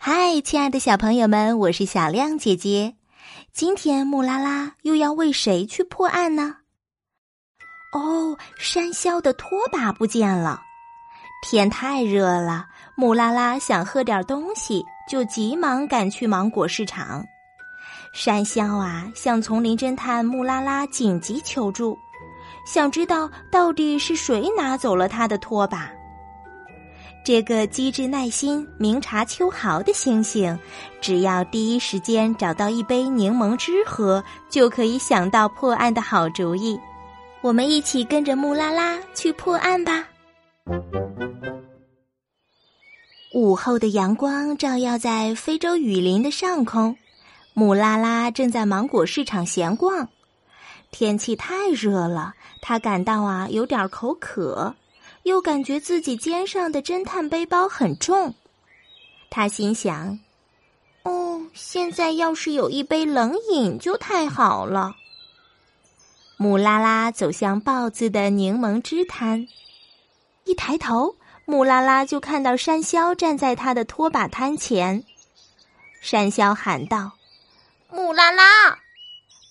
嗨，亲爱的小朋友们，我是小亮姐姐。今天穆拉拉又要为谁去破案呢？哦，山魈的拖把不见了。天太热了，穆拉拉想喝点东西，就急忙赶去芒果市场。山魈啊，向丛林侦探穆拉拉紧急求助，想知道到底是谁拿走了他的拖把。这个机智耐心、明察秋毫的猩猩，只要第一时间找到一杯柠檬汁喝，就可以想到破案的好主意。我们一起跟着穆拉拉去破案吧。午后的阳光照耀在非洲雨林的上空，穆拉拉正在芒果市场闲逛。天气太热了，她感到有点口渴，又感觉自己肩上的侦探背包很重。他心想，现在要是有一杯冷饮就太好了。穆拉拉走向豹子的柠檬汁摊，一抬头，穆拉拉就看到山魈站在他的拖把摊前。山魈喊道：穆拉拉！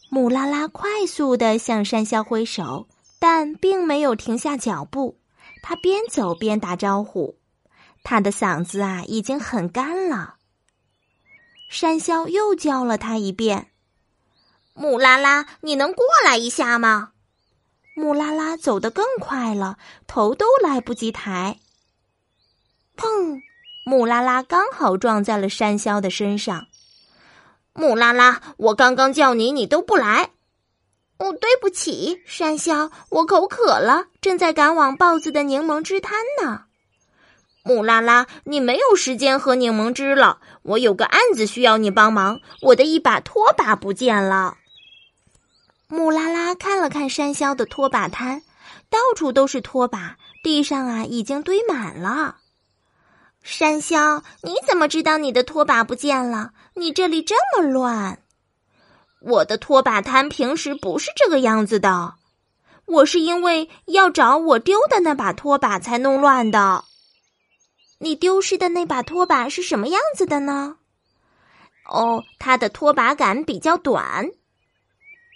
穆拉拉快速地向山魈挥手，但并没有停下脚步。他边走边打招呼，他的嗓子已经很干了。山魈又叫了他一遍：穆拉拉，你能过来一下吗？穆拉拉走得更快了，头都来不及抬。砰！穆拉拉刚好撞在了山魈的身上。穆拉拉，我刚刚叫你，你都不来。对不起，山魈，我口渴了，正在赶往豹子的柠檬汁摊呢。穆拉拉，你没有时间喝柠檬汁了，我有个案子需要你帮忙，我的一把拖把不见了。穆拉拉看了看山魈的拖把摊，到处都是拖把，地上已经堆满了。山魈，你怎么知道你的拖把不见了？你这里这么乱。我的拖把摊平时不是这个样子的，我是因为要找我丢的那把拖把才弄乱的。你丢失的那把拖把是什么样子的呢？它的拖把杆比较短。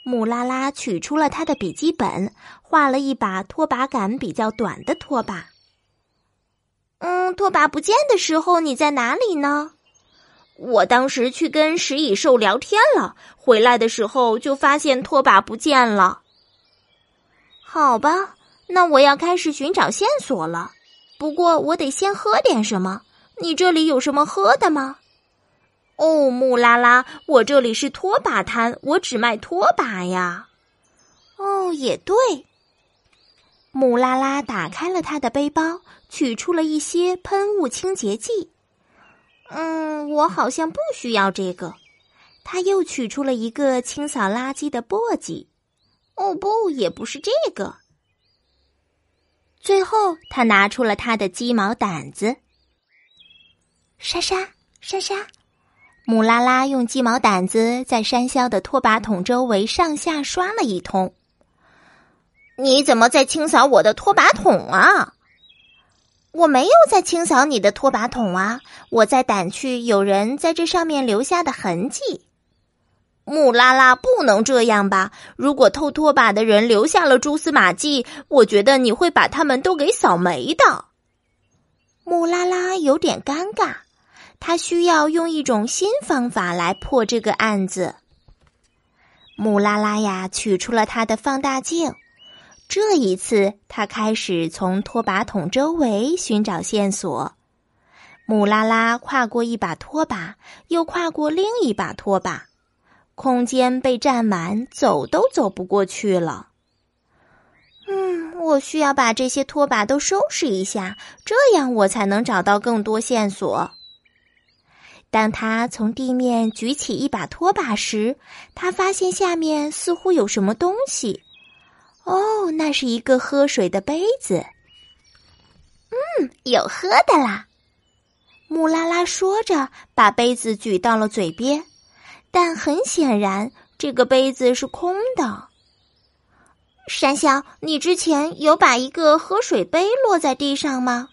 穆拉拉取出了她的笔记本，画了一把拖把杆比较短的拖把。拖把不见的时候你在哪里呢？我当时去跟食蚁兽聊天了，回来的时候就发现拖把不见了。好吧，那我要开始寻找线索了。不过我得先喝点什么，你这里有什么喝的吗？穆拉拉，我这里是拖把摊，我只卖拖把呀。也对。穆拉拉打开了她的背包，取出了一些喷雾清洁剂。我好像不需要这个。他又取出了一个清扫垃圾的簸箕。不，也不是这个。最后他拿出了他的鸡毛掸子。沙沙沙沙，穆拉拉用鸡毛掸子在山魈的拖把桶周围上下刷了一通。你怎么在清扫我的拖把桶啊？我没有在清扫你的拖把桶啊，我在掸去有人在这上面留下的痕迹。穆拉拉，不能这样吧，如果偷拖把的人留下了蛛丝马迹，我觉得你会把他们都给扫没的。穆拉拉有点尴尬，她需要用一种新方法来破这个案子。穆拉拉呀，取出了她的放大镜。这一次他开始从拖把桶周围寻找线索。穆拉拉跨过一把拖把，又跨过另一把拖把，空间被占满，走都走不过去了。我需要把这些拖把都收拾一下，这样我才能找到更多线索。当他从地面举起一把拖把时，他发现下面似乎有什么东西。那是一个喝水的杯子。有喝的啦。穆拉拉说着，把杯子举到了嘴边，但很显然这个杯子是空的。山魈，你之前有把一个喝水杯落在地上吗？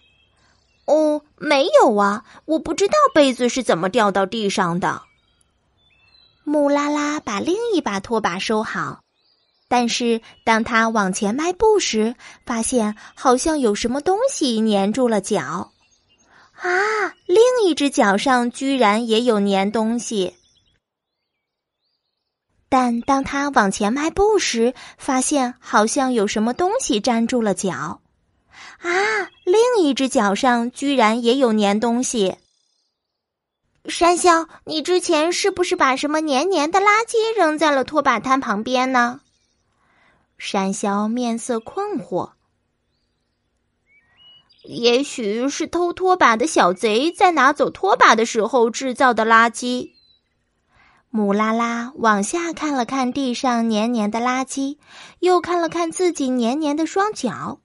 哦，没有啊，我不知道杯子是怎么掉到地上的。穆拉拉把另一把拖把收好，但是当他往前迈步时，发现好像有什么东西粘住了脚。啊，另一只脚上居然也有粘东西。但当他往前迈步时，发现好像有什么东西粘住了脚。啊，另一只脚上居然也有粘东西。山魈，你之前是不是把什么黏黏的垃圾扔在了拖把摊旁边呢？山魈面色困惑。也许是偷拖把的小贼在拿走拖把的时候制造的垃圾。穆拉拉往下看了看地上黏黏的垃圾，又看了看自己黏黏的双脚。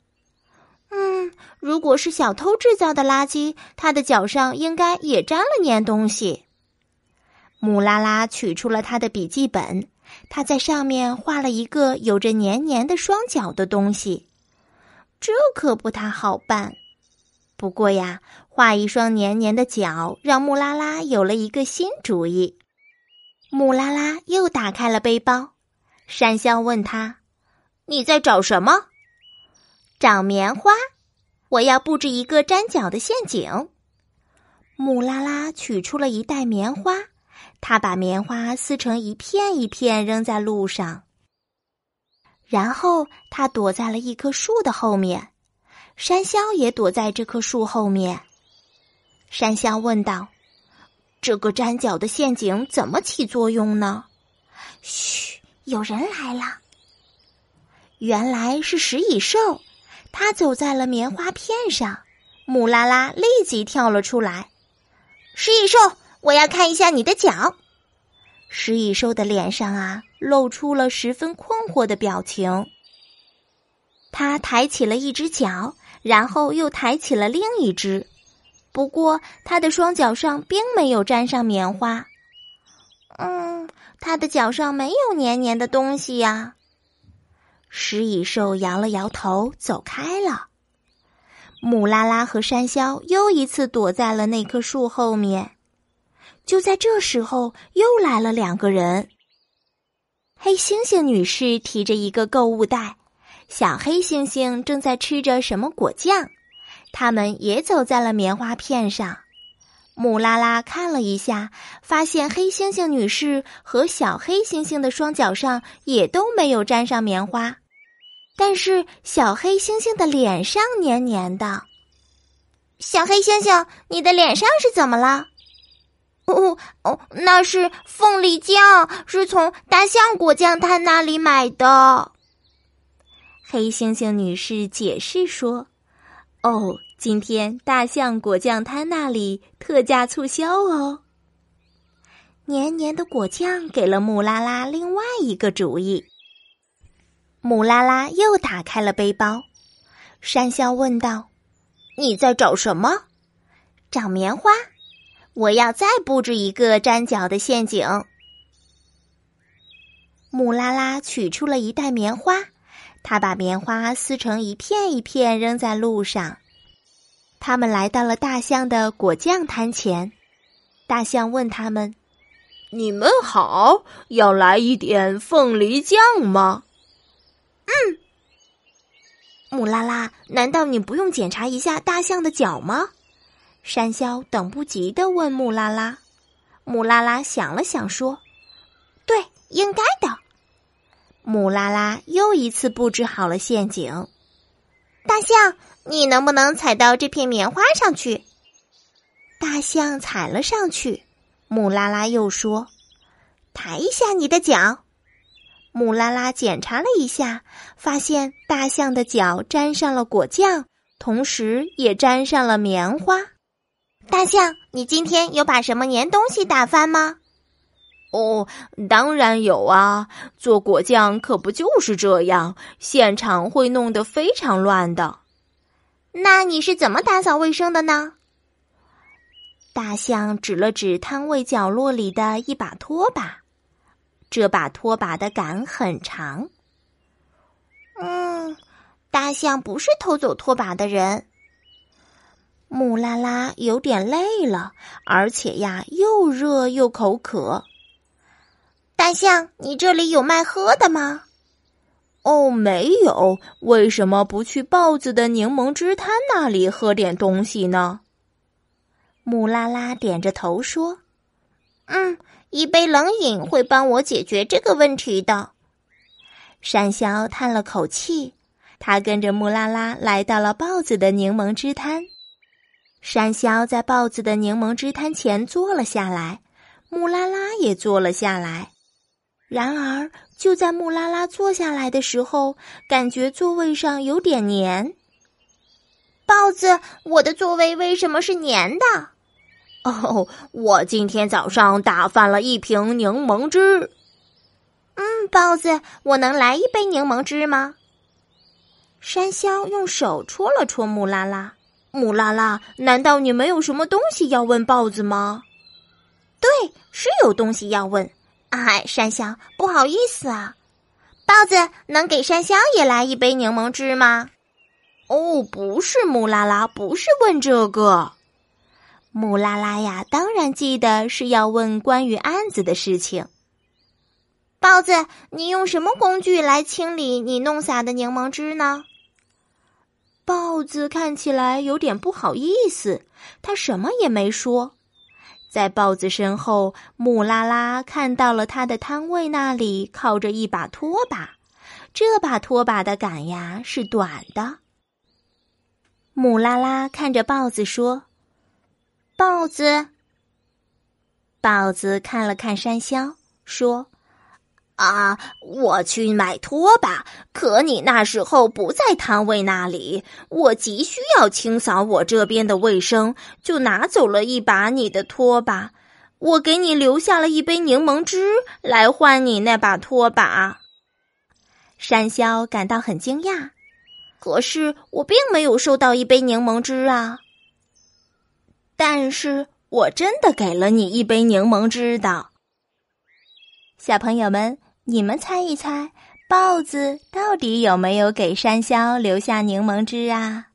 如果是小偷制造的垃圾，他的脚上应该也沾了黏东西。穆拉拉取出了他的笔记本，他在上面画了一个有着黏黏的双脚的东西。这可不太好办。不过呀，画一双黏黏的脚让穆拉拉有了一个新主意。穆拉拉又打开了背包，山魈问他：“你在找什么？”“找棉花，我要布置一个粘脚的陷阱。”穆拉拉取出了一袋棉花，她把棉花撕成一片一片扔在路上，然后她躲在了一棵树的后面。山魈也躲在这棵树后面。山魈问道：“这个粘脚的陷阱怎么起作用呢？”“嘘，有人来了。”原来是食蚁兽，它走在了棉花片上。穆拉拉立即跳了出来。“食蚁兽，我要看一下你的脚。”食蚁兽的脸上露出了十分困惑的表情。它抬起了一只脚，然后又抬起了另一只。不过他的双脚上并没有沾上棉花。他的脚上没有黏黏的东西呀。食蚁兽摇了摇头走开了。穆拉拉和山魈又一次躲在了那棵树后面。就在这时候，又来了两个人。黑猩猩女士提着一个购物袋，小黑猩猩正在吃着什么果酱。他们也走在了棉花片上。穆拉拉看了一下，发现黑猩猩女士和小黑猩猩的双脚上也都没有沾上棉花，但是小黑猩猩的脸上黏黏的。“小黑猩猩，你的脸上是怎么了？”“哦，那是凤梨酱，是从大象果酱摊那里买的。”黑猩猩女士解释说。“哦，今天大象果酱摊那里特价促销哦。”黏黏的果酱给了穆拉拉另外一个主意。穆拉拉又打开了背包。山魈问道：“你在找什么？”“找棉花，我要再布置一个粘脚的陷阱。”穆拉拉取出了一袋棉花。他把棉花撕成一片一片扔在路上。他们来到了大象的果酱摊前。大象问他们：“你们好，要来一点凤梨酱吗？”“穆拉拉，难道你不用检查一下大象的脚吗？”山魈等不及地问穆拉拉。穆拉拉想了想说：“对，应该的。”穆拉拉又一次布置好了陷阱。“大象，你能不能踩到这片棉花上去？”大象踩了上去。穆拉拉又说：“抬一下你的脚。”穆拉拉检查了一下，发现大象的脚沾上了果酱，同时也沾上了棉花。“大象，你今天有把什么黏东西打翻吗？”“哦，当然有啊，做果酱可不就是这样，现场会弄得非常乱的。”“那你是怎么打扫卫生的呢？”大象指了指摊位角落里的一把拖把，这把拖把的杆很长。“大象不是偷走拖把的人。”穆拉拉有点累了，而且呀又热又口渴。大象，你这里有卖喝的吗？哦，没有，为什么不去豹子的柠檬之滩那里喝点东西呢？穆拉拉点着头说，一杯冷饮会帮我解决这个问题的。山魈叹了口气，他跟着穆拉拉来到了豹子的柠檬之滩。山魈在豹子的柠檬之滩前坐了下来，穆拉拉也坐了下来。然而就在穆拉拉坐下来的时候，感觉座位上有点黏。豹子，我的座位为什么是黏的？哦，我今天早上打翻了一瓶柠檬汁。豹子，我能来一杯柠檬汁吗？山魈用手戳了戳穆拉拉。穆拉拉，难道你没有什么东西要问豹子吗？对，是有东西要问。哎，山魈，不好意思啊。豹子，能给山魈也来一杯柠檬汁吗？哦，不是，穆拉拉，不是问这个。穆拉拉呀，当然记得是要问关于案子的事情。豹子，你用什么工具来清理你弄洒的柠檬汁呢？豹子看起来有点不好意思，他什么也没说。在豹子身后，穆拉拉看到了他的摊位那里靠着一把拖把，这把拖把的杆呀是短的。穆拉拉看着豹子说，豹子。豹子看了看山魈说，啊，我去买拖把，可你那时候不在摊位那里，我急需要清扫我这边的卫生，就拿走了一把你的拖把。我给你留下了一杯柠檬汁来换你那把拖把。山魈感到很惊讶，可是我并没有收到一杯柠檬汁啊。但是我真的给了你一杯柠檬汁的。小朋友们，你们猜一猜，豹子到底有没有给山魈留下柠檬汁啊？